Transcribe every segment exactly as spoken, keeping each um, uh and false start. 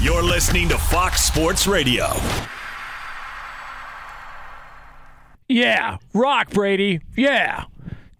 You're listening to Fox Sports Radio. Yeah, rock, Brady. Yeah.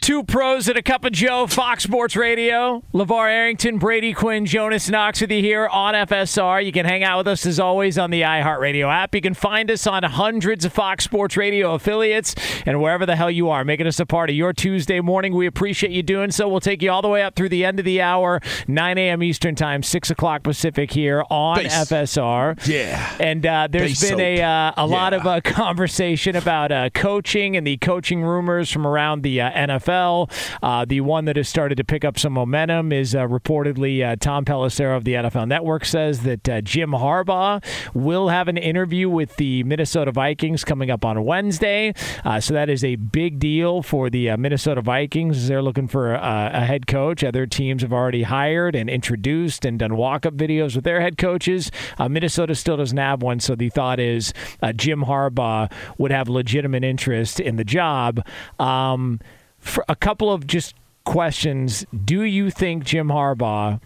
Two Pros and a Cup of Joe, Fox Sports Radio. LeVar Arrington, Brady Quinn, Jonas Knox with you here on F S R. You can hang out with us, as always, on the iHeartRadio app. You can find us on hundreds of Fox Sports Radio affiliates and wherever the hell you are, making us a part of your Tuesday morning. We appreciate you doing so. We'll take you all the way up through the end of the hour, nine a.m. Eastern time, six o'clock Pacific here on Base. F S R. Yeah. And uh, there's Base been a, uh, a yeah. lot of uh, conversation about uh, coaching and the coaching rumors from around the uh, N F L. Uh, the one that has started to pick up some momentum is uh, reportedly uh, Tom Pelissero of the N F L Network says that uh, Jim Harbaugh will have an interview with the Minnesota Vikings coming up on Wednesday. Uh, so that is a big deal for the uh, Minnesota Vikings. They're looking for uh, a head coach. Other teams have already hired and introduced and done walk-up videos with their head coaches. Uh, Minnesota still doesn't have one, so the thought is uh, Jim Harbaugh would have legitimate interest in the job. Um For a couple of just questions, do you think Jim Harbaugh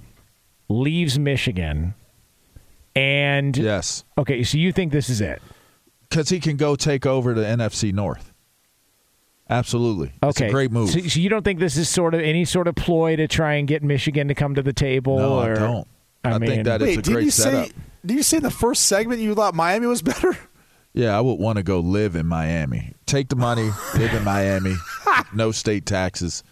leaves Michigan? And yes. Okay, so you think this is it? Because he can go take over the N F C North. Absolutely. Okay. It's a great move. So, so you don't think this is sort of any sort of ploy to try and get Michigan to come to the table? No, or, I don't. I, I mean, think that wait, is a great setup. Say, did you say in the first segment you thought Miami was better? Yeah, I would want to go live in Miami. Take the money, live in Miami. No state taxes.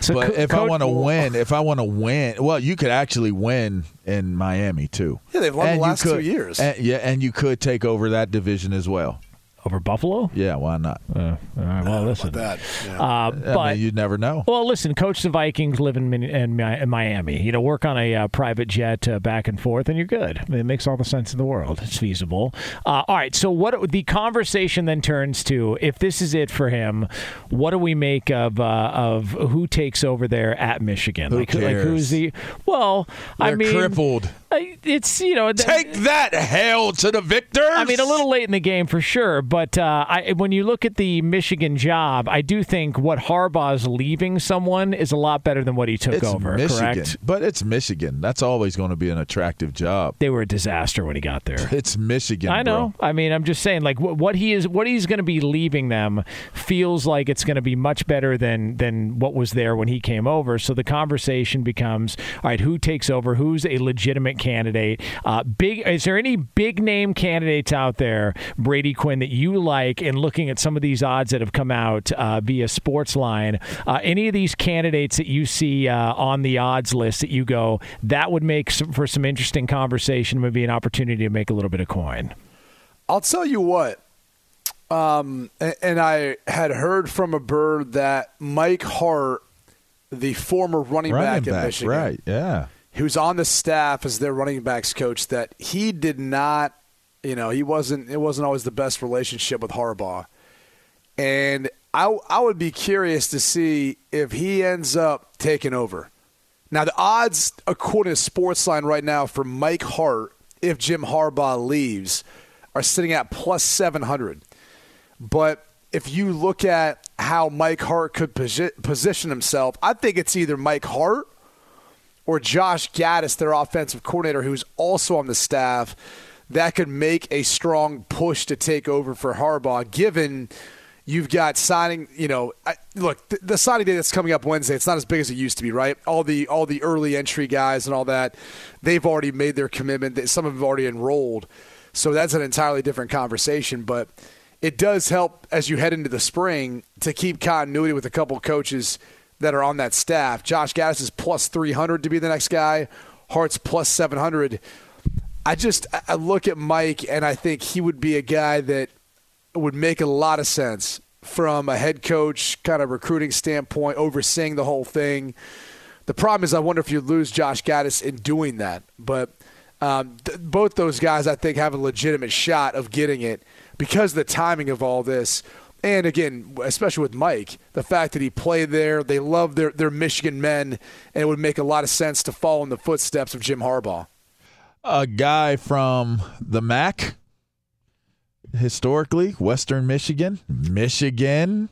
So but co- if co- I want to win, if I want to win, well, you could actually win in Miami too. Yeah, they've won and the last could, two years. And, yeah, and you could take over that division as well. Over Buffalo? Yeah, why not? Uh, all right, well, no, listen. That. Yeah. Uh, but I mean, you'd never know. Well, listen, coach the Vikings, live in, in, in Miami. You know, work on a uh, private jet uh, back and forth, and you're good. I mean, it makes all the sense in the world. It's feasible. Uh, all right, so what the conversation then turns to, if this is it for him, what do we make of uh, of who takes over there at Michigan? Who like, cares? Like who's the? Well, They're I mean, crippled. It's you know, th- take that, hail to the victors. I mean, a little late in the game for sure, but. But uh, I, when you look at the Michigan job, I do think what Harbaugh's leaving someone is a lot better than what he took it's over, Michigan, correct? But it's Michigan. That's always going to be an attractive job. They were a disaster when he got there. It's Michigan, I know. Bro. I mean, I'm just saying, like, what, what he is, what he's going to be leaving them feels like it's going to be much better than, than what was there when he came over. So the conversation becomes, all right, who takes over? Who's a legitimate candidate? Uh, big. Is there any big-name candidates out there, Brady Quinn, that you you like in looking at some of these odds that have come out uh, via Sportsline, uh, any of these candidates that you see uh, on the odds list that you go, that would make some, for some interesting conversation, would be an opportunity to make a little bit of coin? I'll tell you what, um, and, and I had heard from a bird that Mike Hart, the former running, running back, back in Michigan, right, yeah, who's on the staff as their running backs coach, that he did not You know, he wasn't. It wasn't always the best relationship with Harbaugh, and I, I would be curious to see if he ends up taking over. Now, the odds according to Sportsline right now for Mike Hart, if Jim Harbaugh leaves, are sitting at plus seven hundred. But if you look at how Mike Hart could posi- position himself, I think it's either Mike Hart or Josh Gattis, their offensive coordinator, who's also on the staff. That could make a strong push to take over for Harbaugh, given you've got signing, you know, I, look, the, the signing day that's coming up Wednesday, it's not as big as it used to be, right? All the all the early entry guys and all that, they've already made their commitment. Some of them have already enrolled. So that's an entirely different conversation. But it does help as you head into the spring to keep continuity with a couple coaches that are on that staff. Josh Gattis is plus three hundred to be the next guy. Hart's plus seven hundred. I just I look at Mike, and I think he would be a guy that would make a lot of sense from a head coach kind of recruiting standpoint, overseeing the whole thing. The problem is I wonder if you lose Josh Gattis in doing that. But Um, th- both those guys, I think, have a legitimate shot of getting it because of the timing of all this. And, again, especially with Mike, the fact that he played there, they love their, their Michigan men, and it would make a lot of sense to follow in the footsteps of Jim Harbaugh. A guy from the M A C, historically, Western Michigan, Michigan,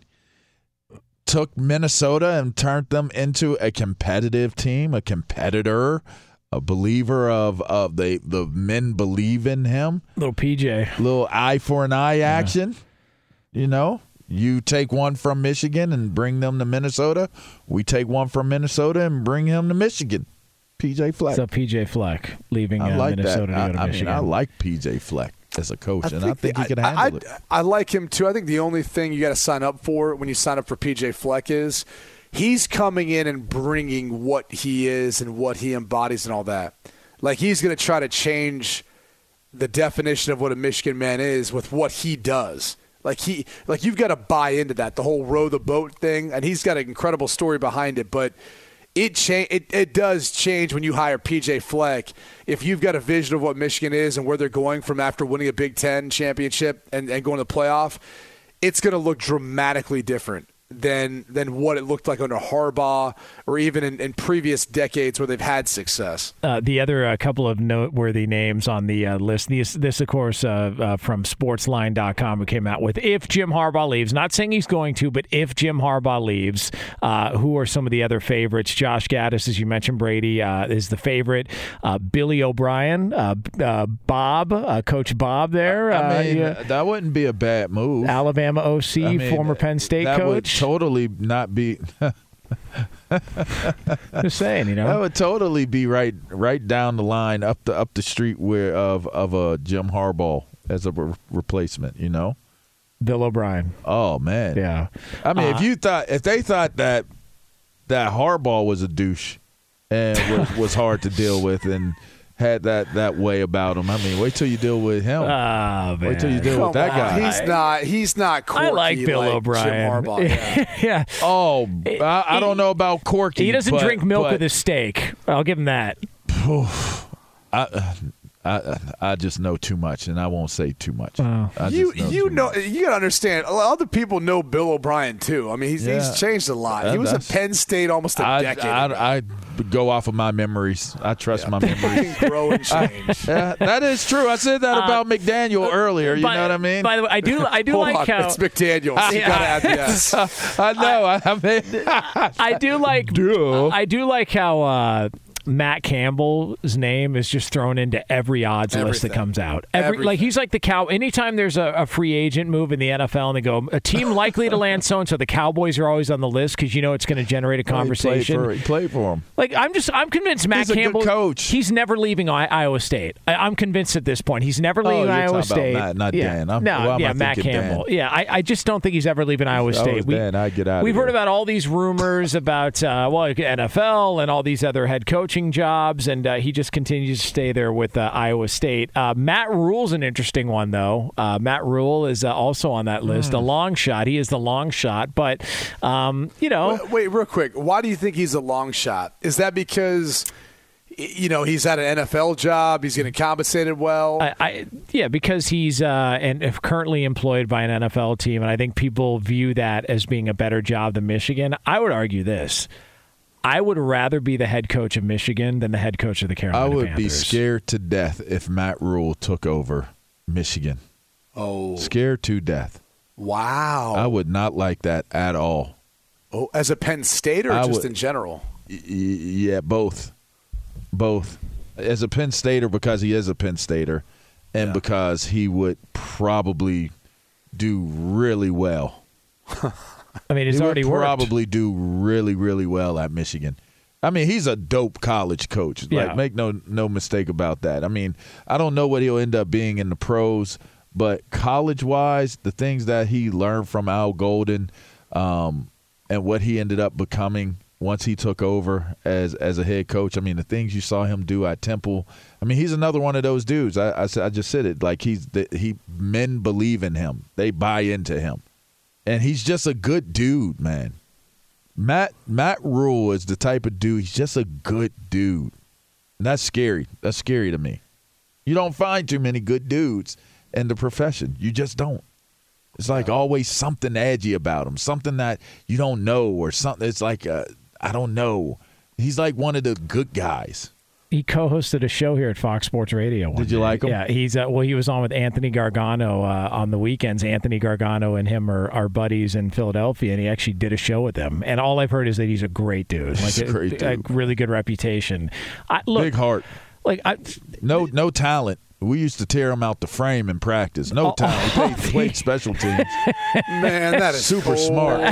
took Minnesota and turned them into a competitive team, a competitor, a believer of, of the, the men believe in him. Little P J. Little eye for an eye action. Yeah. You know, you take one from Michigan and bring them to Minnesota. We take one from Minnesota and bring him to Michigan. P J. Fleck. So P J. Fleck leaving uh, like Minnesota that. to go to I, Michigan. I mean, I like P J. Fleck as a coach, I and I think the, he could handle I, I, it. I like him, too. I think the only thing you got to sign up for when you sign up for P J. Fleck is he's coming in and bringing what he is and what he embodies and all that. Like, he's going to try to change the definition of what a Michigan man is with what he does. Like he, like you've got to buy into that, the whole row the boat thing, and he's got an incredible story behind it. But it cha- it, it does change when you hire P J. Fleck. If you've got a vision of what Michigan is and where they're going from after winning a Big Ten championship and, and going to the playoff, it's going to look dramatically different than than what it looked like under Harbaugh or even in, in previous decades where they've had success. Uh, the other uh, couple of noteworthy names on the uh, list, this, this of course, uh, uh, from sportsline dot com, who came out with, if Jim Harbaugh leaves, not saying he's going to, but if Jim Harbaugh leaves, uh, who are some of the other favorites? Josh Gattis, as you mentioned, Brady, uh, is the favorite. Uh, Billy O'Brien, uh, uh, Bob, uh, Coach Bob there. I, I mean, uh, that wouldn't be a bad move. Alabama O C, I mean, former Penn State coach. Totally not be. Just saying, you know, that would totally be right, right down the line, up the up the street where of of a Jim Harbaugh as a re- replacement, you know. Bill O'Brien. Oh man, yeah. I mean, uh, if you thought if they thought that that Harbaugh was a douche and was, was hard to deal with and had that that way about him. I mean, wait till you deal with him. Oh, wait till you deal Come with that on. guy. He's not. He's not quirky. I like Bill like O'Brien. Jim Harbaugh, yeah. yeah. Oh, it, I, I it, don't know about quirky. He doesn't but, drink milk but, with his steak. I'll give him that. I, I I just know too much, and I won't say too much. Oh. I just you know you know much. You gotta understand. Other people know Bill O'Brien too. I mean, he's yeah. he's changed a lot. He was at Penn State almost a I, decade. I, ago. I, I go off of my memories. I trust yeah. my memories. Grow and change. I, yeah, that is true. I said that uh, about McDaniel earlier. You by, know what I mean? By the way, I do. I do Hold like on. how it's McDaniels. I, you I, gotta add the S. I know. I, I mean, I do like. Do. I do like how. Uh, Matt Campbell's name is just thrown into every odds Everything. list that comes out. Every Everything. Like he's like the cow. Anytime there's a, a free agent move in the N F L, and they go a team likely to land so and so, the Cowboys are always on the list because you know it's going to generate a conversation. Well, he played for, he played for him. Like I'm just, I'm convinced Matt he's a Campbell, good coach. He's never leaving I- Iowa State. I- I'm convinced at this point he's never leaving oh, Iowa State. Matt, not yeah. Dan. I'm, no, well, yeah, Matt Campbell. Dan. Yeah, I, I just don't think he's ever leaving Iowa if State. We, Dan, I get out. We've heard about all these rumors about uh, well N F L and all these other head coaches. Jobs, and uh, he just continues to stay there with uh, Iowa State. Uh, Matt Rhule's an interesting one, though. Uh, Matt Rhule is uh, also on that list. Mm. A long shot. He is the long shot, but, um, you know. Wait, wait, real quick. Why do you think he's a long shot? Is that because, you know, he's at an N F L job, he's getting compensated well? I, I, yeah, because he's uh, and if currently employed by an N F L team, and I think people view that as being a better job than Michigan. I would argue this. I would rather be the head coach of Michigan than the head coach of the Carolina Panthers. I would Panthers. be scared to death if Matt Rhule took over Michigan. Oh. Scared to death. Wow. I would not like that at all. Oh, as a Penn Stater or I just would, in general? Y- yeah, both. Both. As a Penn Stater because he is a Penn Stater and yeah. because he would probably do really well. I mean, it's he already would probably worked. do really, really well at Michigan. I mean, he's a dope college coach. Like, yeah. make no no mistake about that. I mean, I don't know what he'll end up being in the pros, but college-wise, the things that he learned from Al Golden um, and what he ended up becoming once he took over as as a head coach. I mean, the things you saw him do at Temple. I mean, he's another one of those dudes. I I, I just said it. Like he's the, he men believe in him. They buy into him. And he's just a good dude, man. Matt Matt Rhule is the type of dude. He's just a good dude. And that's scary. That's scary to me. You don't find too many good dudes in the profession. You just don't. It's like yeah. always something edgy about him, something that you don't know or something. It's like, uh, I don't know. He's like one of the good guys. He co-hosted a show here at Fox Sports Radio. Did you day. like him? Yeah, he's uh, well. He was on with Anthony Gargano uh, on the weekends. Anthony Gargano and him are, are buddies in Philadelphia, and he actually did a show with them. And all I've heard is that he's a great dude, like a, great dude. a really good reputation. I, look, big heart. Like I, no, no talent. We used to tear him out the frame in practice. No time. Oh, he played, played special teams. Man, that is super smart. No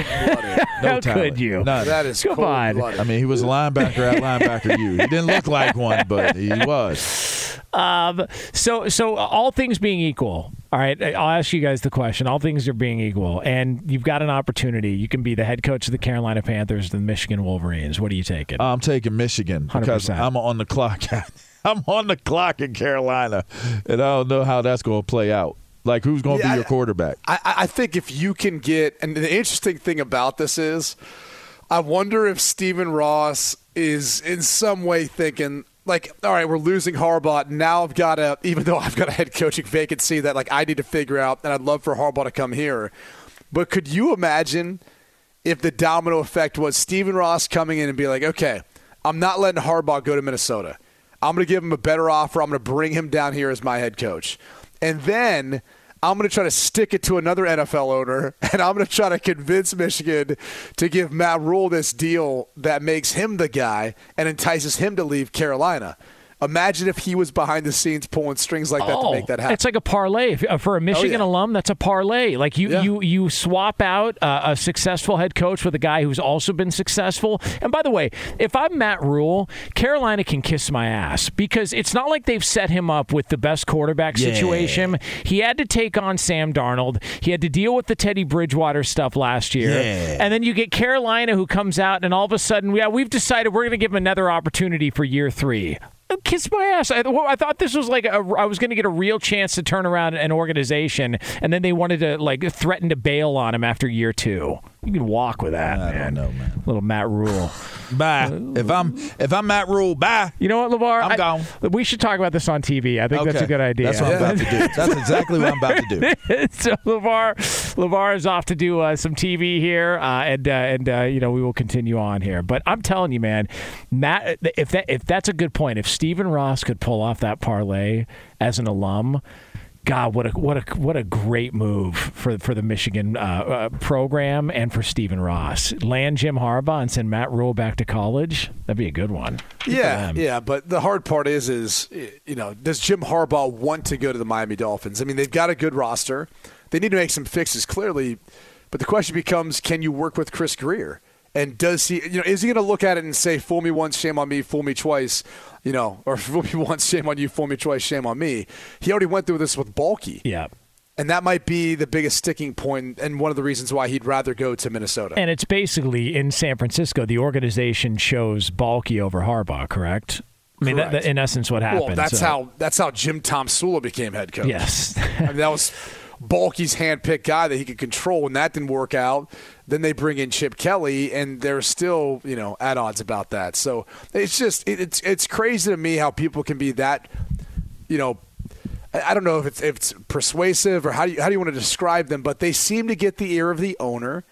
How talent. could you? None. That is Come on. I mean, he was a linebacker at linebacker U. He didn't look like one, but he was. Um. So, so all things being equal, all right, I'll ask you guys the question. All things are being equal, and you've got an opportunity. You can be the head coach of the Carolina Panthers and the Michigan Wolverines. What are you taking? I'm taking Michigan because one hundred percent I'm on the clock. I'm on the clock in Carolina, and I don't know how that's going to play out. Like, who's going to yeah, be your quarterback? I, I think if you can get – and the interesting thing about this is I wonder if Stephen Ross is in some way thinking, like, all right, we're losing Harbaugh. Now I've got to – even though I've got a head coaching vacancy that, like, I need to figure out, and I'd love for Harbaugh to come here. But could you imagine if the domino effect was Stephen Ross coming in and be like, okay, I'm not letting Harbaugh go to Minnesota. I'm going to give him a better offer. I'm going to bring him down here as my head coach. And then I'm going to try to stick it to another N F L owner, and I'm going to try to convince Michigan to give Matt Rhule this deal that makes him the guy and entices him to leave Carolina. Imagine if he was behind the scenes pulling strings like that oh, to make that happen. It's like a parlay. For a Michigan oh, yeah. alum, that's a parlay. Like you, yeah. you, you swap out a, a successful head coach with a guy who's also been successful. And by the way, if I'm Matt Rhule, Carolina can kiss my ass because it's not like they've set him up with the best quarterback yeah. situation. He had to take on Sam Darnold. He had to deal with the Teddy Bridgewater stuff last year. Yeah. And then you get Carolina who comes out and all of a sudden, yeah, we've decided we're going to give him another opportunity for year three. Kiss my ass. I, I thought this was like a, I was going to get a real chance to turn around an organization, and then they wanted to like threaten to bail on him after year two. You can walk with that, I man. Don't know, man. Little Matt Rhule. Bye. Ooh. If I'm if I'm Matt Rhule, bye. You know what, LeVar? I'm I, gone. We should talk about this on T V. I think okay. that's a good idea. That's what I'm about to do. That's exactly what I'm about to do. So LeVar, LeVar is off to do uh, some T V here, uh, and uh, and uh, you know we will continue on here. But I'm telling you, man, Matt, if that if that's a good point, if Stephen Ross could pull off that parlay as an alum. God, what a what a what a great move for for the Michigan uh, uh, program and for Stephen Ross. Land Jim Harbaugh and send Matt Rhule back to college. That'd be a good one. Good yeah, yeah. But the hard part is, is you know, does Jim Harbaugh want to go to the Miami Dolphins? I mean, they've got a good roster. They need to make some fixes clearly, but the question becomes, can you work with Chris Greer? And does he, you know, is he going to look at it and say, fool me once, shame on me, fool me twice, you know, or fool me once, shame on you, fool me twice, shame on me? He already went through this with Balky. Yeah. And that might be the biggest sticking point and one of the reasons why he'd rather go to Minnesota. And it's basically in San Francisco, the organization chose Balky over Harbaugh, correct? I mean, that, that, in essence, what happened. Well, that's, so. how, that's how Jim Tomsula became head coach. Yes. I mean, that was Balky's hand-picked guy that he could control, and that didn't work out. Then they bring in Chip Kelly, and they're still, you know, at odds about that. So it's just it, it's it's crazy to me how people can be that, you know, I don't know if it's if it's persuasive or how do you, how do you want to describe them, but they seem to get the ear of the owner,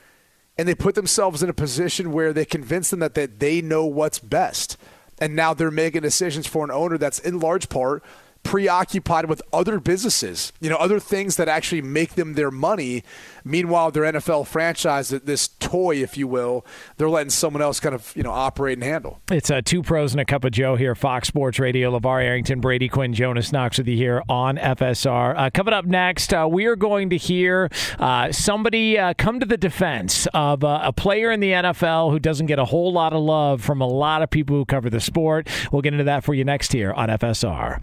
and they put themselves in a position where they convince them that they, they know what's best, and now they're making decisions for an owner that's in large part preoccupied with other businesses, you know, other things that actually make them their money. Meanwhile, their N F L franchise, this toy, if you will, they're letting someone else kind of, you know, operate and handle. It's uh, two pros and a cup of Joe here, Fox Sports Radio. LeVar Arrington, Brady Quinn, Jonas Knox with you here on F S R. Uh, coming up next, uh, we are going to hear uh, somebody uh, come to the defense of uh, a player in the N F L who doesn't get a whole lot of love from a lot of people who cover the sport. We'll get into that for you next here on F S R.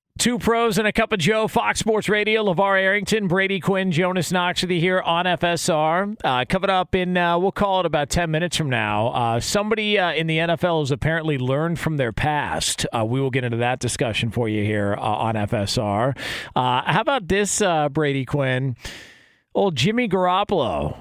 Two pros and a cup of Joe, Fox Sports Radio, LeVar Arrington, Brady Quinn, Jonas Knox with you here on F S R. Uh, coming up in, uh, we'll call it about ten minutes from now, uh, somebody uh, in the N F L has apparently learned from their past. Uh, we will get into that discussion for you here uh, on F S R. Uh, how about this, uh, Brady Quinn? Old Jimmy Garoppolo,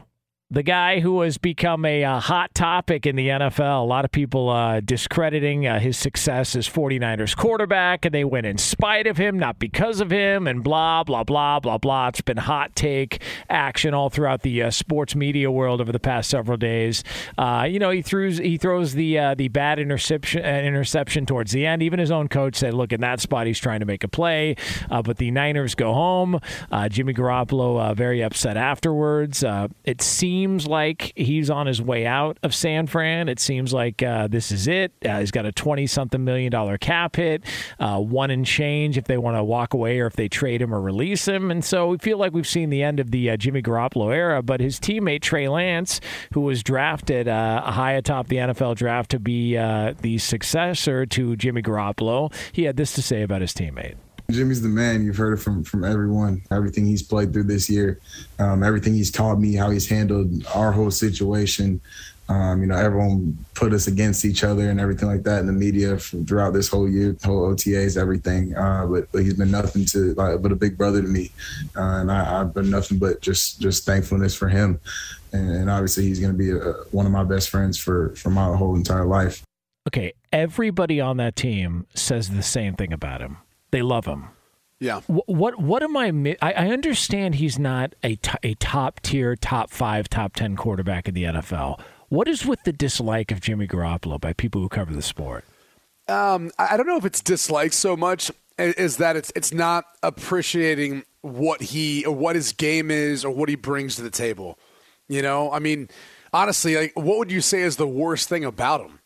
the guy who has become a uh, hot topic in the N F L. A lot of people uh, discrediting uh, his success as forty-niners quarterback, and they went in spite of him, not because of him, and blah, blah, blah, blah, blah. It's been hot take action all throughout the uh, sports media world over the past several days. Uh, you know, he, throws, he throws the uh, the bad interception, uh, interception towards the end. Even his own coach said, look, in that spot, he's trying to make a play. Uh, but the Niners go home. Uh, Jimmy Garoppolo uh, very upset afterwards. Uh, it seems Seems like he's on his way out of San Fran. It seems like uh, this is it. Uh, he's got a twenty-something million dollar cap hit, uh, one and change if they want to walk away or if they trade him or release him. And so we feel like we've seen the end of the uh, Jimmy Garoppolo era. But his teammate Trey Lance, who was drafted uh, high atop the N F L draft to be uh, the successor to Jimmy Garoppolo, he had this to say about his teammate. Jimmy's the man. You've heard it from, from everyone, everything he's played through this year, um, everything he's taught me, how he's handled our whole situation. Um, you know, everyone put us against each other and everything like that in the media from, throughout this whole year, whole O T As, everything. Uh, but, but he's been nothing to, like, but a big brother to me. Uh, and I, I've been nothing but just, just thankfulness for him. And, and obviously he's going to be a, one of my best friends for, for my whole entire life. Okay. Everybody on that team says the same thing about him. They love him. Yeah. What, what what am I – I understand he's not a, t- a top-tier, top-five, top-ten quarterback in the N F L. What is with the dislike of Jimmy Garoppolo by people who cover the sport? Um, I don't know if it's dislike so much as that it's it's not appreciating what he – or what his game is or what he brings to the table. You know? I mean, honestly, like, what would you say is the worst thing about him?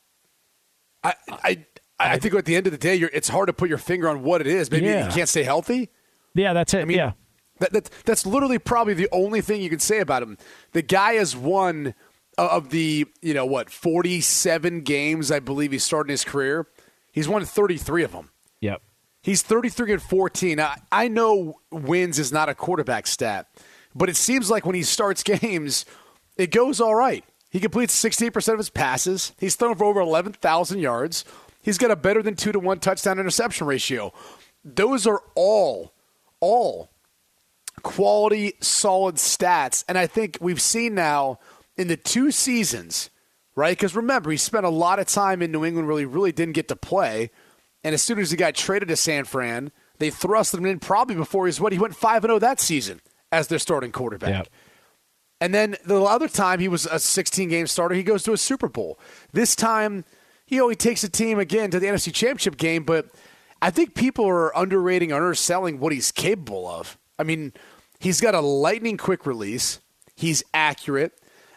I I – I think at the end of the day, you're, it's hard to put your finger on what it is. Maybe yeah. He can't stay healthy. Yeah, that's it. I mean, yeah. that, that, that's literally probably the only thing you can say about him. The guy has won of the, you know, what, forty-seven games, I believe he started his career. He's won thirty-three of them. Yep. He's thirty-three and fourteen. I, I know wins is not a quarterback stat, but it seems like when he starts games, it goes all right. He completes sixty-eight percent of his passes. He's thrown for over eleven thousand yards. He's got a better than two to one touchdown interception ratio. Those are all, all quality, solid stats. And I think we've seen now in the two seasons, right? Because remember, he spent a lot of time in New England where he really didn't get to play. And as soon as he got traded to San Fran, they thrust him in probably before he's what? He went five and oh that season as their starting quarterback. Yep. And then the other time he was a sixteen-game starter, he goes to a Super Bowl. This time... You know, he takes a team, again, to the N F C Championship game, but I think people are underrating or underselling what he's capable of. I mean, he's got a lightning-quick release. He's accurate.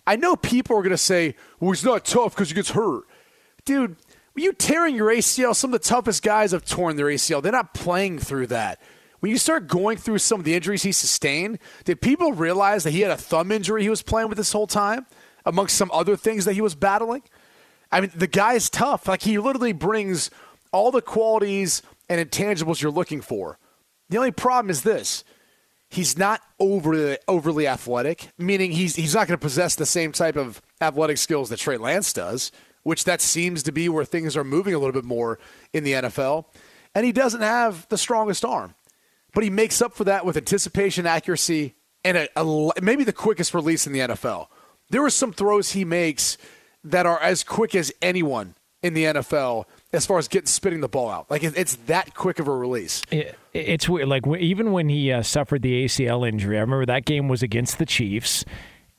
I know people are going to say, well, he's not tough because he gets hurt. Dude, when you tearing your A C L, some of the toughest guys have torn their A C L. They're not playing through that. When you start going through some of the injuries he sustained, did people realize that he had a thumb injury he was playing with this whole time, amongst some other things that he was battling? I mean, the guy is tough. Like, he literally brings all the qualities and intangibles you're looking for. The only problem is this. He's not overly, overly athletic, meaning he's he's not going to possess the same type of athletic skills that Trey Lance does, which that seems to be where things are moving a little bit more in the N F L. And he doesn't have the strongest arm. But he makes up for that with anticipation, accuracy, and a, a, maybe the quickest release in the N F L. There are some throws he makes that are as quick as anyone in the N F L as far as getting spitting the ball out. Like, it's that quick of a release. It, it's weird. Like, even when he uh, suffered the A C L injury, I remember that game was against the Chiefs,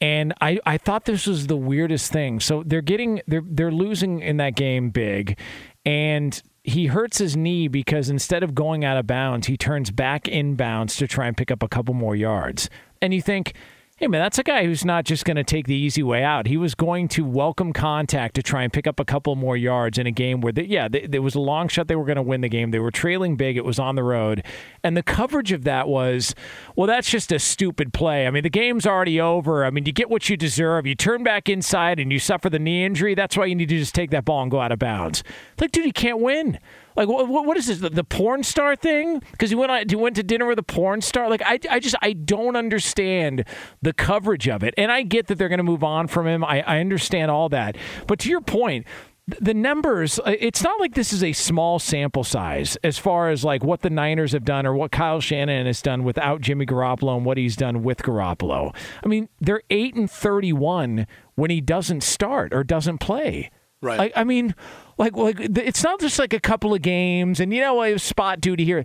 and I, I thought this was the weirdest thing. So they're getting they're they're losing in that game big, and he hurts his knee because instead of going out of bounds, he turns back inbounds to try and pick up a couple more yards. And you think, hey, man, that's a guy who's not just going to take the easy way out. He was going to welcome contact to try and pick up a couple more yards in a game where, they, yeah, they, there was a long shot. They were going to win the game. They were trailing big. It was on the road. And the coverage of that was, well, that's just a stupid play. I mean, the game's already over. I mean, you get what you deserve. You turn back inside and you suffer the knee injury. That's why you need to just take that ball and go out of bounds. Like, dude, you can't win. Like, what, what is this, the, the porn star thing? Because you went on, you went to dinner with a porn star? Like, I, I just, I don't understand the coverage of it. And I get that they're going to move on from him. I, I understand all that. But to your point, the numbers, it's not like this is a small sample size as far as like what the Niners have done or what Kyle Shanahan has done without Jimmy Garoppolo and what he's done with Garoppolo. I mean, they're eight and thirty-one when he doesn't start or doesn't play. Right. Like, I mean, like, like it's not just like a couple of games and, you know, I have spot duty here.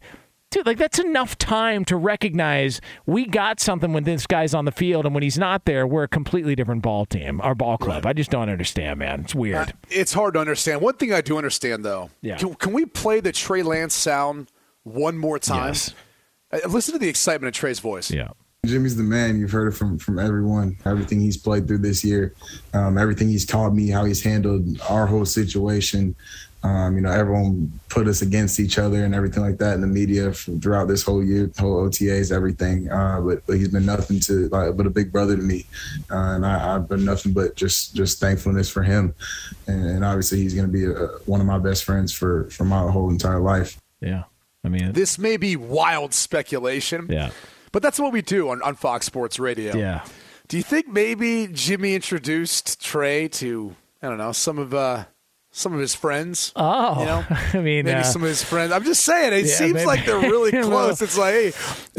Dude, like that's enough time to recognize we got something when this guy's on the field, and when he's not there, we're a completely different ball team, our ball club. Right. I just don't understand, man. It's weird. Uh, it's hard to understand. One thing I do understand, though, yeah. can, can we play the Trey Lance sound one more time? Yes. Uh, listen to the excitement in Trey's voice. Yeah. Jimmy's the man. You've heard it from, from everyone, everything he's played through this year, um, everything he's taught me, how he's handled our whole situation. Um, you know, everyone put us against each other and everything like that in the media for, throughout this whole year, whole O T As, everything. Uh, but, but he's been nothing to, like, but a big brother to me. Uh, and I, I've been nothing but just, just thankfulness for him. And, and obviously he's going to be a, one of my best friends for, for my whole entire life. Yeah. I mean, this may be wild speculation. Yeah. But that's what we do on, on Fox Sports Radio. Yeah. Do you think maybe Jimmy introduced Trey to, I don't know, some of uh, some of his friends? Oh. You know? I mean, maybe uh, some of his friends. I'm just saying, it yeah, seems maybe. like they're really close. It's like, hey, you,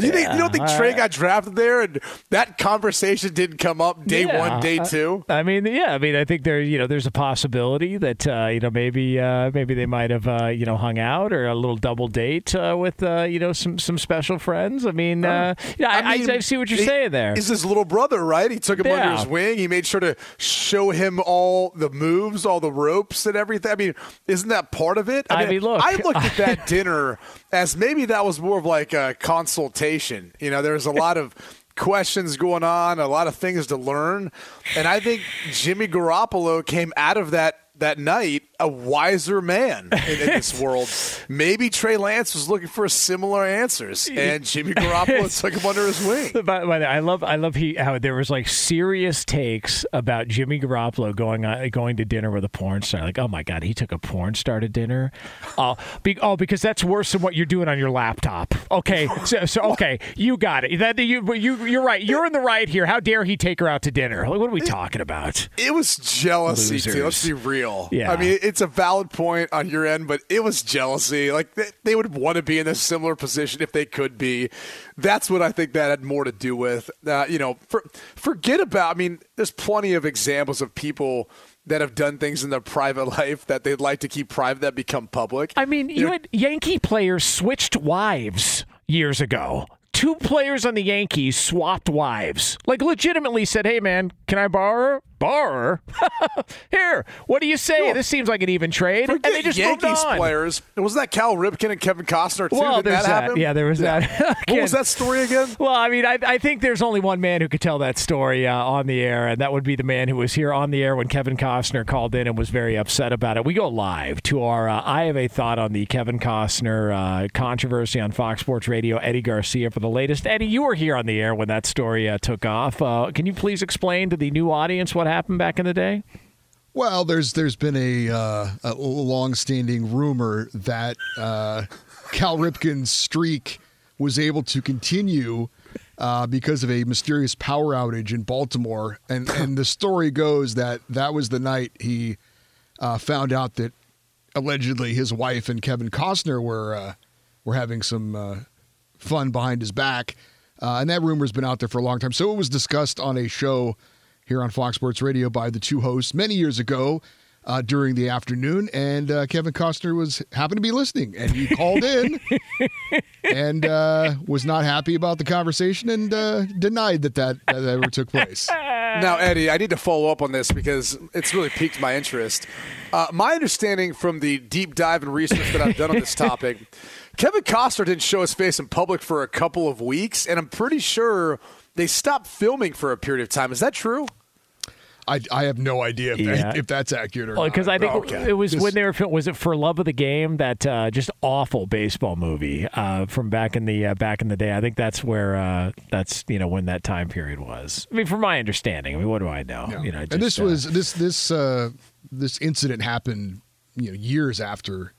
yeah, think, you don't think Trey uh, got drafted there and that conversation didn't come up day yeah, one, day two? I, I mean, yeah. I mean, I think there, you know, there's a possibility that, uh, you know, maybe uh, maybe they might have, uh, you know, hung out or a little double date uh, with, uh, you know, some, some special friends. I mean, uh, yeah, I, I, mean I, I see what you're he, saying there. He's his little brother, right? He took him yeah. under his wing. He made sure to show him all the moves, all the ropes and everything. Everything. I mean, isn't that part of it? I mean, I mean look, I looked at that dinner as maybe that was more of like a consultation. You know, there's a lot of questions going on, a lot of things to learn. And I think Jimmy Garoppolo came out of that that night a wiser man in, in this world. Maybe Trey Lance was looking for similar answers, and Jimmy Garoppolo took him under his wing. By, by the, I love, I love he, how there was like serious takes about Jimmy Garoppolo going on, going to dinner with a porn star. Like, oh my God, he took a porn star to dinner. Uh, be, oh, because that's worse than what you're doing on your laptop. Okay, so, so okay, you got it. That you, you, you're right. You're in the right here. How dare he take her out to dinner? Like, what are we talking about? It was jealousy, too. Let's be real. Yeah, I mean. It, It's a valid point on your end, but it was jealousy. Like, they, they would want to be in a similar position if they could be. That's what I think that had more to do with. Uh, you know, for, forget about – I mean, there's plenty of examples of people – that have done things in their private life that they'd like to keep private that become public. I mean, you, you know, had Yankee players switched wives years ago. Two players on the Yankees swapped wives. Like, legitimately said, hey, man, can I borrow her? Borrow her? Here, what do you say? No, this seems like an even trade. And they just Yankees moved on. Players. Wasn't that Cal Ripken and Kevin Costner, too? Well, did that, that happen? Yeah, there was yeah. that. What was that story again? Well, I mean, I, I think there's only one man who could tell that story uh, on the air, and that would be the man who was here on the air when Kevin Costner called in and was very upset about it. We go live to our uh, I Have a Thought on the Kevin Costner uh, controversy on Fox Sports Radio. Eddie Garcia for the latest. Eddie, you were here on the air when that story uh, took off. Uh, can you please explain to the new audience what happened? happened back in the day? Well, there's there's been a, uh, a long-standing rumor that uh, Cal Ripken's streak was able to continue uh, because of a mysterious power outage in Baltimore. And, and the story goes that that was the night he uh, found out that allegedly his wife and Kevin Costner were, uh, were having some uh, fun behind his back. Uh, and that rumor's been out there for a long time. So it was discussed on a show here on Fox Sports Radio by the two hosts many years ago uh, during the afternoon, and uh, Kevin Costner was happened to be listening, and he called in and uh, was not happy about the conversation and uh, denied that that, that ever took place. Now, Eddie, I need to follow up on this because it's really piqued my interest. Uh, my understanding from the deep dive and research that I've done on this topic, Kevin Costner didn't show his face in public for a couple of weeks, and I'm pretty sure they stopped filming for a period of time. Is that true? I, I have no idea if, yeah. that, if that's accurate or well, not. Because I think oh, okay. it was this, when they were filming, was it For Love of the Game, that uh, just awful baseball movie uh, from back in the uh, back in the day. I think that's where uh, that's you know when that time period was. I mean, from my understanding, I mean, what do I know? Yeah. You know, just, and this uh, was this this uh, this incident happened you know years after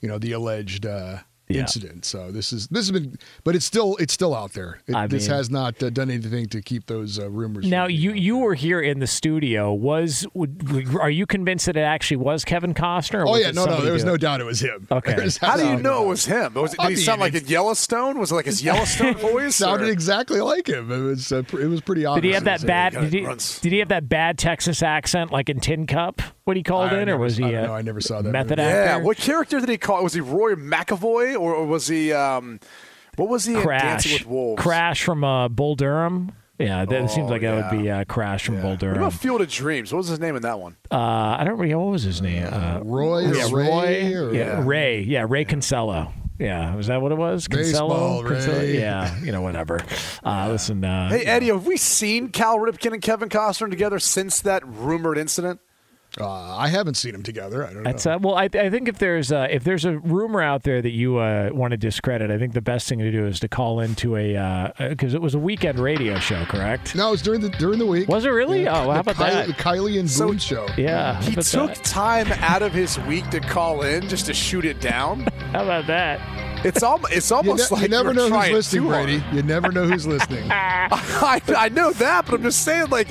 you know, the alleged uh, yeah. incident. So this is this has been, but it's still it's still out there. It, I mean, this has not uh, done anything to keep those uh, rumors. Now you you were here in the studio. Was would, are you convinced that it actually was Kevin Costner? Or oh yeah, no, no, there was no doubt it was him. Okay, how do you know it was him? Was it, did he sound like in Yellowstone? Was it like his Yellowstone voice? Sounded or? Exactly like him. It was uh, it was pretty obvious. Did he have that bad? Did he, did he have that bad Texas accent like in Tin Cup? What he called I in, never, or was he? No, I never saw that. Method movie. Actor. Yeah, what character did he call? Was he Roy McAvoy, or was he? Um, what was he? Crash. In Dancing with Wolves. Crash from uh, Bull Durham. Yeah, that oh, seems like yeah. that would be uh, Crash from yeah. Bull Durham. What about Field of Dreams? What was his name in that one? Uh, I don't remember. What was his name? Uh, Roy. Yeah, Roy. Or? Yeah, Ray. Yeah, Ray yeah. Kinsella. Yeah, was that what it was? Baseball, Kinsella? Baseball, right? Yeah, you know, whatever. Uh, yeah. Listen. Uh, hey, Eddie, have we seen Cal Ripken and Kevin Costner together since that rumored incident? Uh, I haven't seen them together. I don't know. That's, uh, well, I, th- I think if there's uh, if there's a rumor out there that you uh, want to discredit, I think the best thing to do is to call into a because uh, it was a weekend radio show, correct? No, it was during the during the week. Was it really? Yeah. Oh, well, how about Kylie, that? The Kylie and Boone so, show. Yeah, he took that? time out of his week to call in just to shoot it down. How about that? It's al- It's almost you ne- like you never know who's listening, Brady. You never know who's listening. I, I know that, but I'm just saying, like.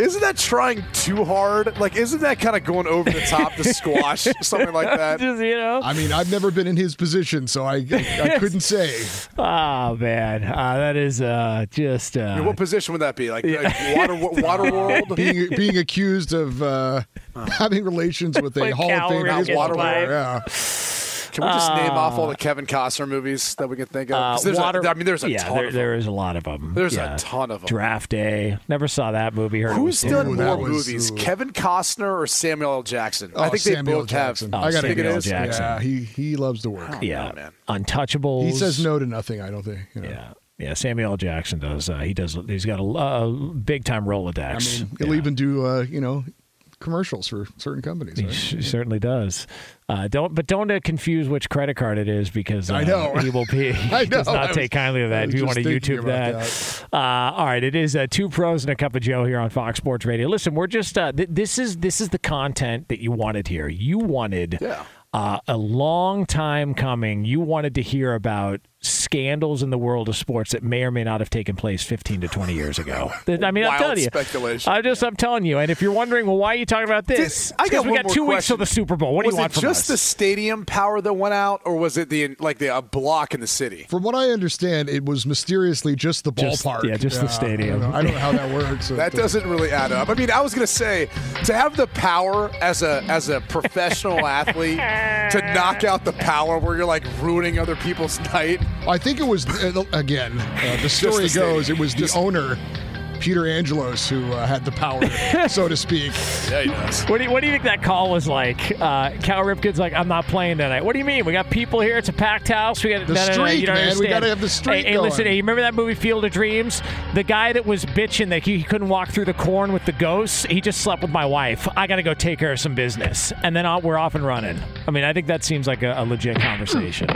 Isn't that trying too hard? Like, isn't that kind of going over the top to squash something like that? Just, you know? I mean, I've never been in his position, so I I, I couldn't say. Oh, man. Uh, that is uh, just... Uh, I mean, what position would that be? Like, yeah. like water, water world? Being, being accused of uh, having relations with like a Hall of Fame. Water world, yeah. Can we just uh, name off all the Kevin Costner movies that we can think of? Water, a, I mean, there's a yeah, ton there, of them. There is a lot of them. There's yeah. a ton of them. Draft Day. Never saw that movie. Heard Who's done Ooh, more was, movies, ooh. Kevin Costner or Samuel L. Jackson? Oh, I think Samuel they both Jackson. have. Oh, I got to Samuel L. Jackson. Yeah, he, he loves to work. Oh, yeah, man. Untouchables. He says no to nothing, I don't think. You know. Yeah. Yeah, Samuel L. Jackson does. Uh, he does. He's got a uh, big-time Rolodex. I mean, he'll yeah. even do, uh, you know, commercials for certain companies. Right? He yeah. certainly does. Uh, don't, but don't uh, confuse which credit card it is because uh, I know. He will be. He I know. does not was, take kindly to that. If you want to YouTube that, that. Uh, all right. It is uh, Two Pros and a Cup of Joe here on Fox Sports Radio. Listen, we're just uh, th- this is this is the content that you wanted here. You wanted yeah. uh, a long time coming. You wanted to hear about scandals in the world of sports that may or may not have taken place fifteen to twenty years ago. I mean, I'm telling you. Speculation. I'm just, I'm telling you. And if you're wondering, well, why are you talking about this? Because we got two question. weeks till the Super Bowl. What was do you want from us? Was it just the stadium power that went out, or was it the like the a block in the city? From what I understand, it was mysteriously just the ballpark. Yeah, just yeah, the stadium. I don't know, I don't know how that works. That doesn't really add up. I mean, I was going to say to have the power as a as a professional athlete to knock out the power where you're like ruining other people's night. I think it was, again, uh, the story the goes, it was the Just owner, Peter Angelos, who uh, had the power, so to speak. Yeah, he does. What do you, what do you think that call was like? Uh, Cal Ripken's like, I'm not playing tonight. What do you mean? We got people here. It's a packed house. We got the no, street, no, no, you don't man. Understand. We got to have the street. Hey, hey listen, hey, you remember that movie Field of Dreams? The guy that was bitching that he, he couldn't walk through the corn with the ghosts, he just slept with my wife. I got to go take care of some business. And then I'll, we're off and running. I mean, I think that seems like a, a legit conversation.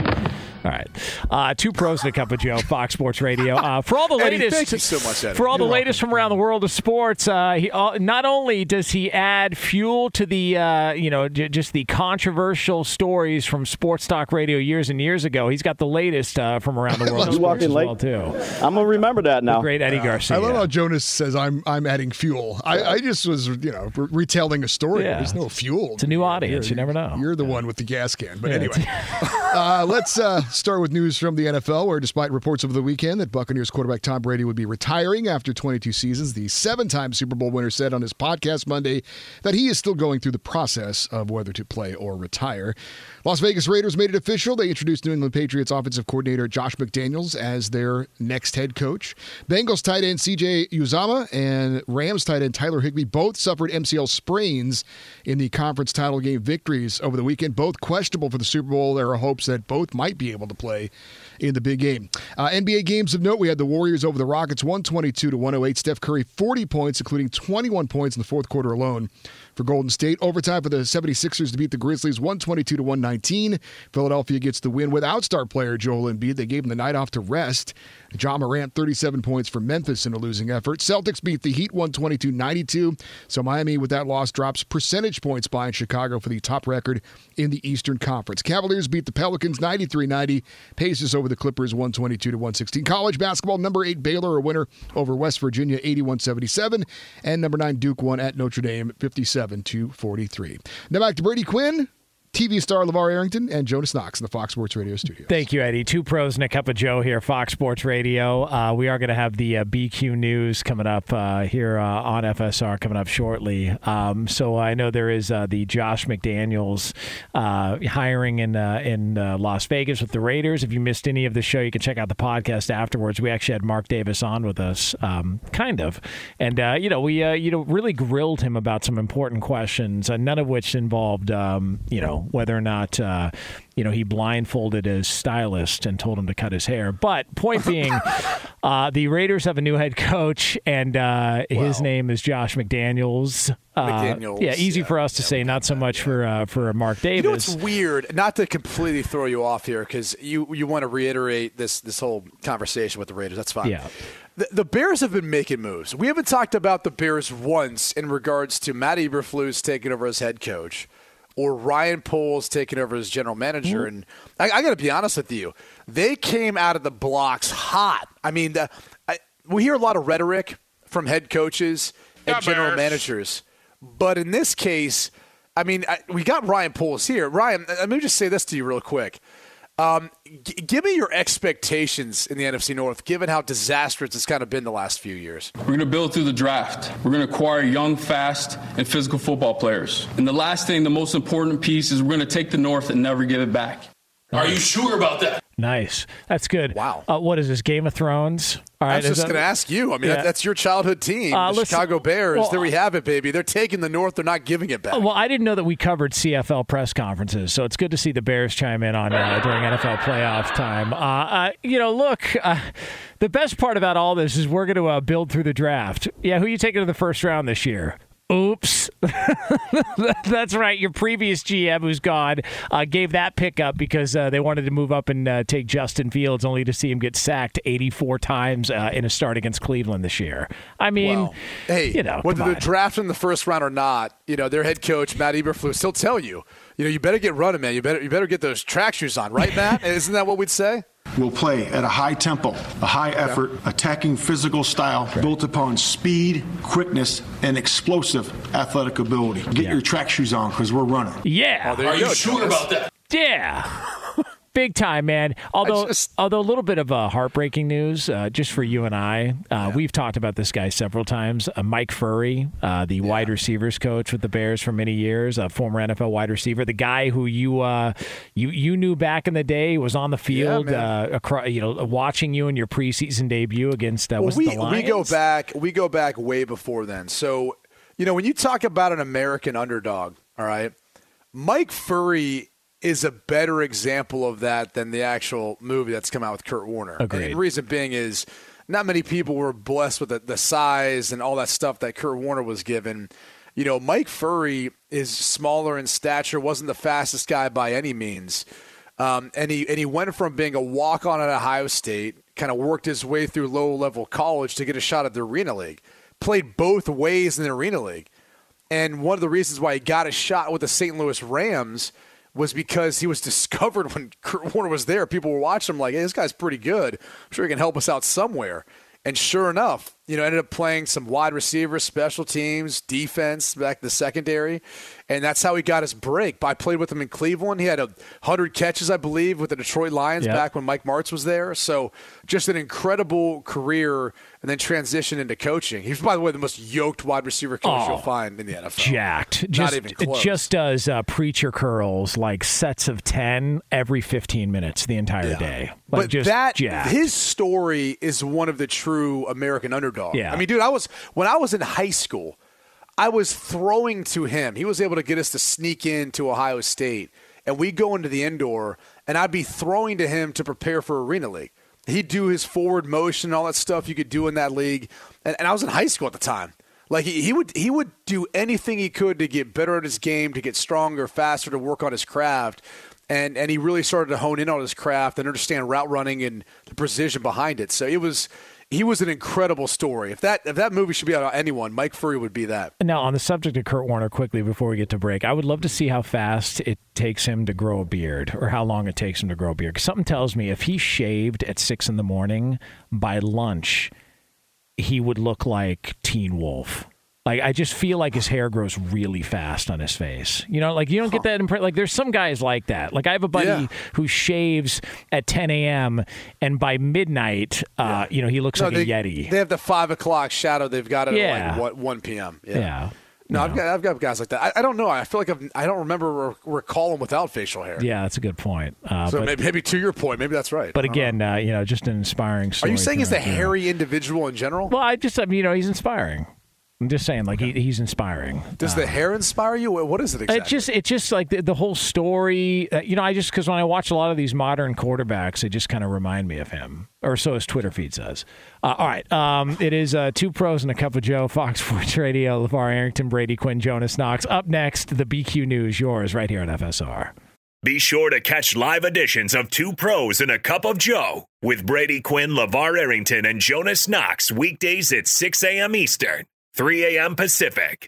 All right. Uh, two Pros and a Cup of Joe, Fox Sports Radio. Uh, for all the Eddie, latest thank you so much, Eddie. For all You're the welcome. latest from around the world of sports, uh, he uh, not only does he add fuel to the uh, you know j- just the controversial stories from sports talk radio years and years ago, he's got the latest uh, from around the world of sports as well too. I'm going to remember that now. The great Eddie Garcia. I love how Jonas says I'm I'm adding fuel. I, I just was you know re- retelling a story. Yeah. There's no fuel. It's a new audience. You're, you never know. You're the yeah. one with the gas can. But yeah, anyway, uh, let's uh, start with news from the N F L, where despite reports over the weekend that Buccaneers quarterback Tom Brady would be retiring after twenty-two seasons, the seven-time Super Bowl winner said on his podcast Monday that he is still going through the process of whether to play or retire. Las Vegas Raiders made it official. They introduced New England Patriots offensive coordinator Josh McDaniels as their next head coach. Bengals tight end C J Uzomah and Rams tight end Tyler Higbee both suffered M C L sprains in the conference title game victories over the weekend. Both questionable for the Super Bowl. There are hope hopes that both might be able to play in the big game. Uh, N B A games of note, we had the Warriors over the Rockets one twenty-two to one oh eight. Steph Curry, forty points, including twenty-one points in the fourth quarter alone for Golden State. Overtime for the 76ers to beat the Grizzlies one twenty-two to one nineteen. Philadelphia gets the win without star player Joel Embiid. They gave him the night off to rest. Ja Morant, thirty-seven points for Memphis in a losing effort. Celtics beat the Heat one twenty-two to ninety-two. So Miami, with that loss, drops percentage points behind Chicago for the top record in the Eastern Conference. Cavaliers beat the Pelicans ninety-three ninety. Pacers over the Clippers one twenty-two to one sixteen. College basketball, number eight Baylor, a winner over West Virginia eighty-one seventy-seven. And number nine Duke won at Notre Dame fifty-seven to forty-three. Now back to Brady Quinn, T V star LeVar Arrington, and Jonas Knox in the Fox Sports Radio studio. Thank you, Eddie. Two pros and a cup of Joe here, Fox Sports Radio. Uh, we are going to have the uh, B Q News coming up uh, here uh, on F S R coming up shortly. Um, so I know there is uh, the Josh McDaniels uh, hiring in uh, in uh, Las Vegas with the Raiders. If you missed any of the show, you can check out the podcast afterwards. We actually had Mark Davis on with us, um, kind of, and uh, you know we uh, you know really grilled him about some important questions, uh, none of which involved um, you know. whether or not uh, you know he blindfolded his stylist and told him to cut his hair. But point being, uh, the Raiders have a new head coach, and uh, wow. his name is Josh McDaniels. McDaniels. Uh, yeah, easy yeah, for us to yeah, say, not so much that, for uh, for Mark Davis. You know, it's weird, not to completely throw you off here, because you, you want to reiterate this this whole conversation with the Raiders. That's fine. Yeah. The, the Bears have been making moves. We haven't talked about the Bears once in regards to Matt Eberflus taking over as head coach, or Ryan Poles taking over as general manager. And I, I got to be honest with you, they came out of the blocks hot. I mean, the, I, we hear a lot of rhetoric from head coaches and yeah, general Bears. managers. But in this case, I mean, I, we got Ryan Poles here. Ryan, let me just say this to you real quick. Um, g- give me your expectations in the N F C North, given how disastrous it's kind of been the last few years. We're going to build through the draft. We're going to acquire young, fast, and physical football players. And the last thing, the most important piece, is we're going to take the North and never give it back. Nice. Are you sure about that? Nice. That's good. Wow. Uh, what is this, Game of Thrones? All right, I was just going to ask you. I mean, yeah. that's your childhood team, uh, the listen, Chicago Bears. Well, there we have it, baby. They're taking the North. They're not giving it back. Well, I didn't know that we covered C F L press conferences, so it's good to see the Bears chime in on uh, during N F L playoff time. Uh, uh, you know, look, uh, the best part about all this is we're going to uh, build through the draft. Yeah, who are you taking to the first round this year? Oops. That's right. Your previous G M, who's gone, uh, gave that pick up because uh, they wanted to move up and uh, take Justin Fields, only to see him get sacked eighty-four times uh, in a start against Cleveland this year. I mean, wow. hey, you know, whether they're drafting in the first round or not, you know, their head coach, Matt Eberflus, he'll tell you, you know, you better get running, man. You better, you better get those track shoes on, right, Matt? Isn't that what we'd say? We'll play at a high tempo, a high effort, attacking physical style right. built upon speed, quickness, and explosive athletic ability. Get yeah. your track shoes on because we're running. Yeah. Oh, Are you, you sure about that? Yeah. Big time, man. Although, just, although a little bit of uh, heartbreaking news, uh, just for you and I. Uh, yeah. We've talked about this guy several times. Uh, Mike Furrey, uh, the yeah. wide receivers coach with the Bears for many years, a former N F L wide receiver, the guy who you uh, you you knew back in the day was on the field, yeah, uh, across, you know, watching you in your preseason debut against uh, well, was we, it the Lions? We go back, we go back way before then. So, you know, when you talk about an American underdog, all right, Mike Furrey is a better example of that than the actual movie that's come out with Kurt Warner. Agreed. And the reason being is not many people were blessed with the, the size and all that stuff that Kurt Warner was given. You know, Mike Furrey is smaller in stature, wasn't the fastest guy by any means. Um, and he and he went from being a walk-on at Ohio State, kind of worked his way through low-level college to get a shot at the Arena League. Played both ways in the Arena League. And one of the reasons why he got a shot with the Saint Louis Rams was because he was discovered when Kurt Warner was there. People were watching him like, hey, this guy's pretty good. I'm sure he can help us out somewhere. And sure enough, you know, ended up playing some wide receivers, special teams, defense, back to the secondary. And that's how he got his break. I played with him in Cleveland. He had one hundred catches, I believe, with the Detroit Lions yeah. back when Mike Martz was there. So just an incredible career, and then transitioned into coaching. He's, by the way, the most yoked wide receiver coach oh, you'll find in the N F L. Jacked. Not just, even close. Just does uh, preacher curls, like sets of ten every fifteen minutes the entire yeah. day. Like but just that, jacked. His story is one of the true American underdog. Yeah. I mean, dude, I was when I was in high school, I was throwing to him. He was able to get us to sneak into Ohio State and we go into the indoor, and I'd be throwing to him to prepare for Arena League. He'd do his forward motion, all that stuff you could do in that league. And, and I was in high school at the time. Like, he, he would he would do anything he could to get better at his game, to get stronger, faster, to work on his craft. And and he really started to hone in on his craft and understand route running and the precision behind it. So it was he was an incredible story. If that if that movie should be out on anyone, Mike Furrey would be that. Now, on the subject of Kurt Warner, quickly before we get to break, I would love to see how fast it takes him to grow a beard, or how long it takes him to grow a beard. 'Cause something tells me if he shaved at six in the morning, by lunch he would look like Teen Wolf. Like, I just feel like his hair grows really fast on his face. You know, like, you don't get that impression. Like, there's some guys like that. Like, I have a buddy yeah. who shaves at ten a.m. and by midnight, uh, yeah. you know, he looks no, like they, a Yeti. They have the five o'clock shadow. They've got it yeah. at like one p.m. Yeah. yeah. No, you know. I've got I've got guys like that. I, I don't know. I feel like I've, I don't remember recalling without facial hair. Yeah, that's a good point. Uh, so but, maybe, maybe to your point, maybe that's right. But again, uh, you know, just an inspiring story. Are you saying he's a hairy individual in general? Well, I just, I mean, you know, he's inspiring. I'm just saying, like, okay. he, he's inspiring. Does uh, the hair inspire you? What is it exactly? It's just, it's just like the, the whole story. Uh, you know, I just, because when I watch a lot of these modern quarterbacks, they just kind of remind me of him. Or so his Twitter feed says. Uh, all right. Um, it is uh, Two Pros and a Cup of Joe, Fox Sports Radio, LeVar Arrington, Brady Quinn, Jonas Knox. Up next, the B Q News, yours right here on F S R. Be sure to catch live editions of Two Pros and a Cup of Joe with Brady Quinn, LeVar Arrington, and Jonas Knox weekdays at six a.m. Eastern, three a.m. Pacific.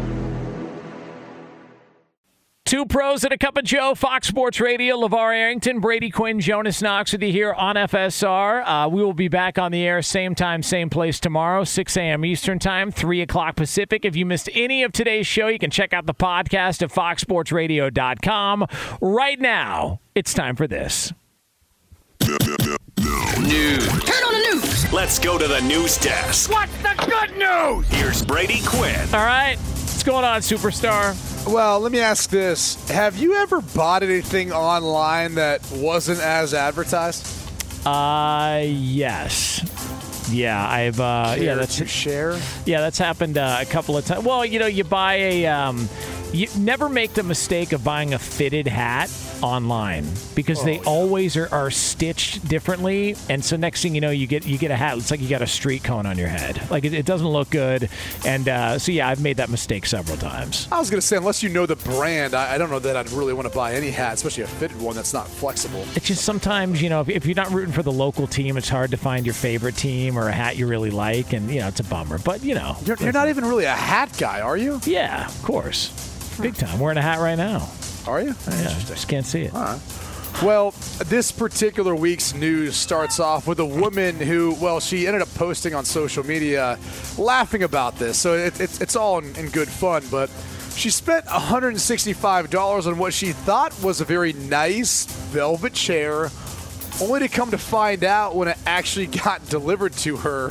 Two Pros and a Cup of Joe, Fox Sports Radio, LeVar Arrington, Brady Quinn, Jonas Knox with you here on F S R. Uh, we will be back on the air same time, same place tomorrow, six a.m. Eastern Time, three o'clock Pacific. If you missed any of today's show, you can check out the podcast at fox sports radio dot com. Right now, it's time for this. News. Turn on the news. Let's go to the news desk. What's the good news? Here's Brady Quinn. All right. What's going on, superstar? Well, let me ask this. Have you ever bought anything online that wasn't as advertised? Uh, yes. Yeah, I've uh, yeah, that's to share. Yeah, that's happened uh, a couple of times. Well, you know, you buy a um, you never make the mistake of buying a fitted hat online because oh, they yeah. always are, are stitched differently, and so next thing you know, you get you get a hat. It's like you got a street cone on your head. Like it, it doesn't look good, and uh, so yeah, I've made that mistake several times. I was gonna say, unless you know the brand, I, I don't know that I'd really want to buy any hat, especially a fitted one that's not flexible. It's just sometimes, you know, if, if you're not rooting for the local team, it's hard to find your favorite team. Or Or a hat you really like, and you know it's a bummer. But you know, you're, you're not even really a hat guy, are you? Yeah, of course, huh. Big time. Wearing a hat right now. Are you? Oh, yeah, just can't see it. All right. Well, this particular week's news starts off with a woman who, well, she ended up posting on social media, laughing about this. So it, it, it's all in, in good fun, but she spent one hundred sixty-five dollars on what she thought was a very nice velvet chair. Only to come to find out when it actually got delivered to her,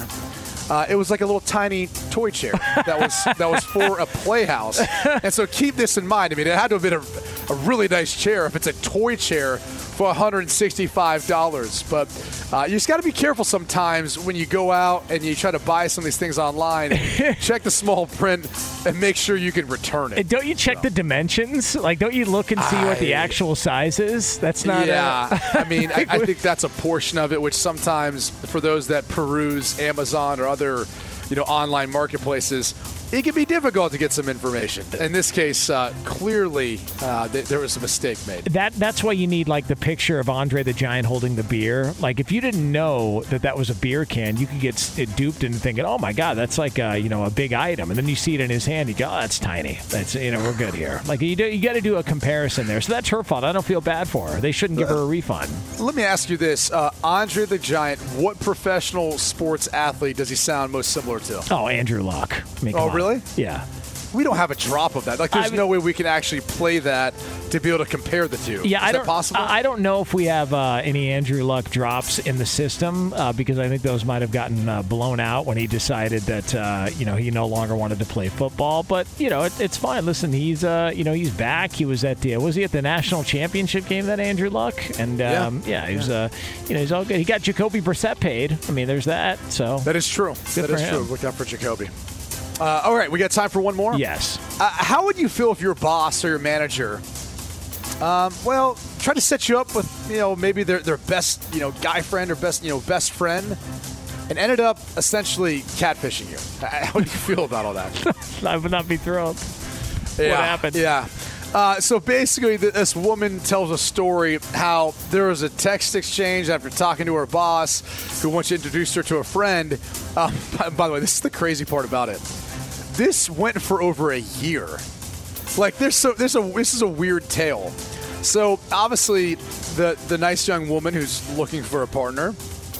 uh, it was like a little tiny toy chair that was that was for a playhouse. And so keep this in mind. I mean, it had to have been a, a really nice chair if it's a toy chair for one hundred sixty-five dollars. But uh, you just got to be careful sometimes when you go out and you try to buy some of these things online. Check the small print and make sure you can return it. And don't you check so. the dimensions? Like, don't you look and see I, what the actual size is? That's not Yeah, a, I mean, I, I think that's a portion of it, which sometimes for those that peruse Amazon or other, you know, online marketplaces, it can be difficult to get some information. In this case, uh, clearly uh, th- there was a mistake made. That That's why you need, like, the picture of Andre the Giant holding the beer. Like, if you didn't know that that was a beer can, you could get st- duped into thinking, oh, my God, that's like, a, you know, a big item. And then you see it in his hand, you go, oh, that's tiny. That's, you know, we're good here. Like, you do, you got to do a comparison there. So that's her fault. I don't feel bad for her. They shouldn't give her a refund. Let me ask you this. Uh, Andre the Giant, what professional sports athlete does he sound most similar to? Oh, Andrew Luck. I mean, oh, really? Really? Yeah. we don't have a drop of that. Like, there's I mean, no way we can actually play that to be able to compare the two. Yeah, Is I don't, that possible? I don't know if we have uh, any Andrew Luck drops in the system uh, because I think those might have gotten uh, blown out when he decided that, uh, you know, he no longer wanted to play football. But, you know, it, it's fine. Listen, he's, uh, you know, he's back. He was at the, was he at the national championship game, that Andrew Luck? And, um, yeah. yeah, he was, yeah. Uh, you know, he's all good. He got Jacoby Brissett paid. I mean, there's that. So that is true. Good that is him. true. Look out for Jacoby. Uh, all right, we got time for one more? Yes. Uh, how would you feel if your boss or your manager, um, well, tried to set you up with, you know, maybe their their best, you know, guy friend or best, you know, best friend, and ended up essentially catfishing you? How would you feel about all that? I would not be thrilled. Yeah. What happened? Yeah. Uh, so basically, this woman tells a story how there was a text exchange after talking to her boss, who once introduced her to a friend. Uh, by, by the way, this is the crazy part about it. This went for over a year. Like, there's so there's a this is a weird tale. So obviously, the the nice young woman who's looking for a partner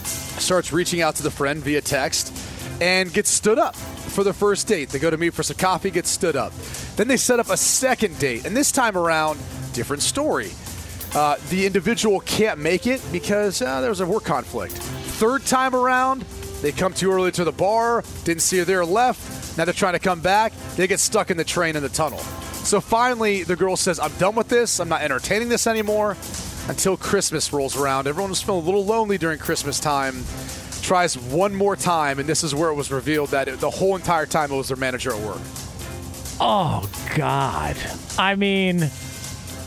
starts reaching out to the friend via text and gets stood up for the first date. They go to meet for some coffee, get stood up. Then they set up a second date, and this time around, different story. Uh, the individual can't make it because uh, there was a work conflict. Third time around, they come too early to the bar, didn't see her there, left. Now they're trying to come back. They get stuck in the train in the tunnel. So finally, the girl says, I'm done with this. I'm not entertaining this anymore, until Christmas rolls around. Everyone was feeling a little lonely during Christmas time. Tries one more time, and this is where it was revealed that it, the whole entire time it was their manager at work. Oh, God. I mean,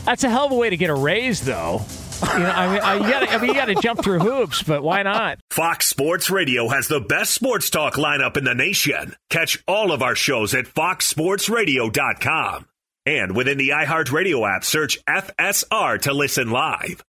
that's a hell of a way to get a raise, though. You know, I mean, I, you gotta, I mean, you got to jump through hoops, but why not? Fox Sports Radio has the best sports talk lineup in the nation. Catch all of our shows at fox sports radio dot com. And within the iHeartRadio app, search F S R to listen live.